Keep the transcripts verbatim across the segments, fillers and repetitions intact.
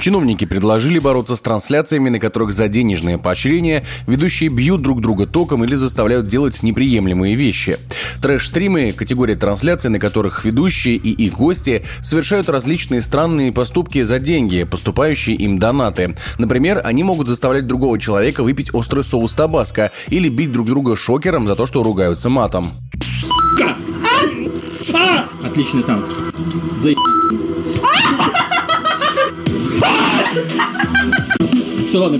Чиновники предложили бороться с трансляциями, на которых за денежное поощрение ведущие бьют друг друга током или заставляют делать неприемлемые вещи. Трэш-стримы – категория трансляций, на которых ведущие и их гости совершают различные странные поступки за деньги, поступающие им донаты. Например, они могут заставлять другого человека выпить острый соус табаско или бить друг друга шокером за то, что ругаются матом. Отличный танк. За... Все, ладно.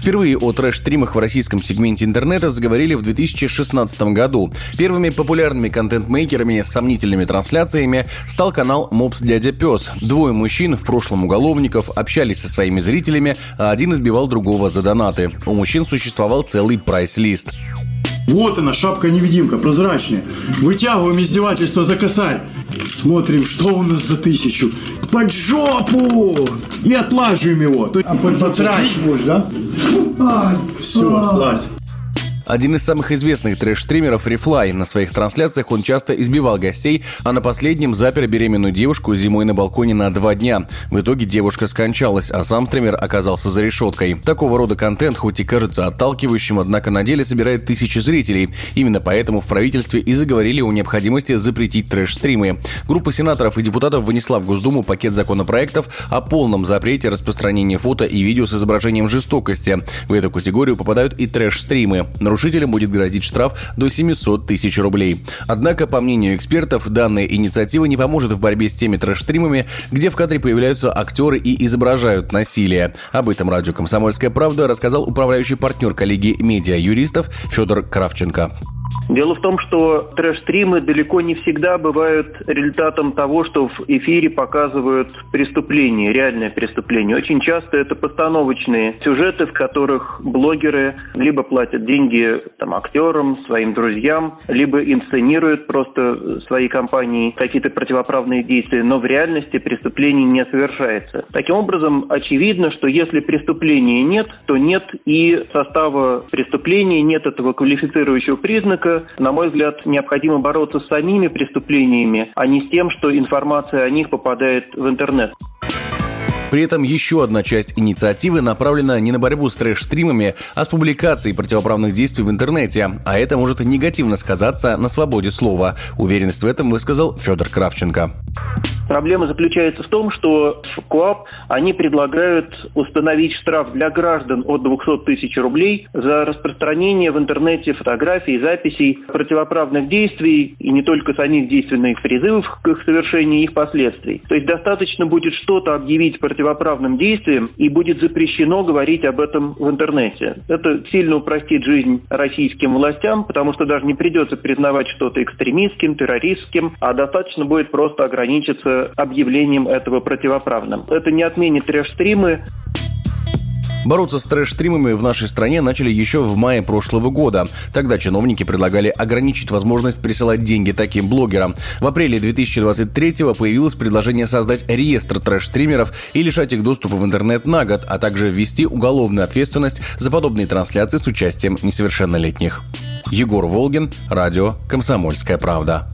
Впервые о трэш-стримах в российском сегменте интернета заговорили в две тысячи шестнадцатом году. Первыми популярными контент-мейкерами с сомнительными трансляциями стал канал «Мопс Дядя Пес». Двое мужчин, в прошлом уголовников, общались со своими зрителями, а один избивал другого за донаты. У мужчин существовал целый прайс-лист. Вот она, шапка-невидимка, прозрачная. Вытягиваем издевательство за косарь. Смотрим, что у нас за тысячу. Под жопу! И отлаживаем его. А потрач будешь, да? Ай, все, слазь. Один из самых известных трэш-стримеров Refly. На своих трансляциях он часто избивал гостей, а на последнем запер беременную девушку зимой на балконе на два дня. В итоге девушка скончалась, а сам стример оказался за решеткой. Такого рода контент, хоть и кажется отталкивающим, однако на деле собирает тысячи зрителей. Именно поэтому в правительстве и заговорили о необходимости запретить трэш-стримы. Группа сенаторов и депутатов вынесла в Госдуму пакет законопроектов о полном запрете распространения фото и видео с изображением жестокости. В эту категорию попадают и трэш-стримы. Нарушителям будет грозить штраф до семьсот тысяч рублей. Однако, по мнению экспертов, данная инициатива не поможет в борьбе с теми трэш-стримами, где в кадре появляются актеры и изображают насилие. Об этом радио «Комсомольская правда» рассказал управляющий партнер коллегии медиа-юристов Федор Кравченко. Дело в том, что трэш-стримы далеко не всегда бывают результатом того, что в эфире показывают преступление, реальное преступление. Очень часто это постановочные сюжеты, в которых блогеры либо платят деньги там, актерам, своим друзьям, либо инсценируют просто своей компанией какие-то противоправные действия, но в реальности преступление не совершается. Таким образом, очевидно, что если преступления нет, то нет и состава преступления, нет этого квалифицирующего признака. На мой взгляд, необходимо бороться с самими преступлениями, а не с тем, что информация о них попадает в интернет. При этом еще одна часть инициативы направлена не на борьбу с трэш-стримами, а с публикацией противоправных действий в интернете. А это может негативно сказаться на свободе слова. Уверенность в этом высказал Федор Кравченко. Проблема заключается в том, что в КоАП они предлагают установить штраф для граждан от двести тысяч рублей за распространение в интернете фотографий, записей противоправных действий и не только самих действий, но и призывов к их совершению и их последствий. То есть достаточно будет что-то объявить противоправным действием и будет запрещено говорить об этом в интернете. Это сильно упростит жизнь российским властям, потому что даже не придется признавать что-то экстремистским, террористским, а достаточно будет просто ограничиться объявлением этого противоправным. Это не отменит трэш-стримы. Бороться с трэш-стримами в нашей стране начали еще в мае прошлого года. Тогда чиновники предлагали ограничить возможность присылать деньги таким блогерам. В апреле две тысячи двадцать третьего появилось предложение создать реестр трэш-стримеров и лишать их доступа в интернет на год, а также ввести уголовную ответственность за подобные трансляции с участием несовершеннолетних. Егор Волгин, радио «Комсомольская правда».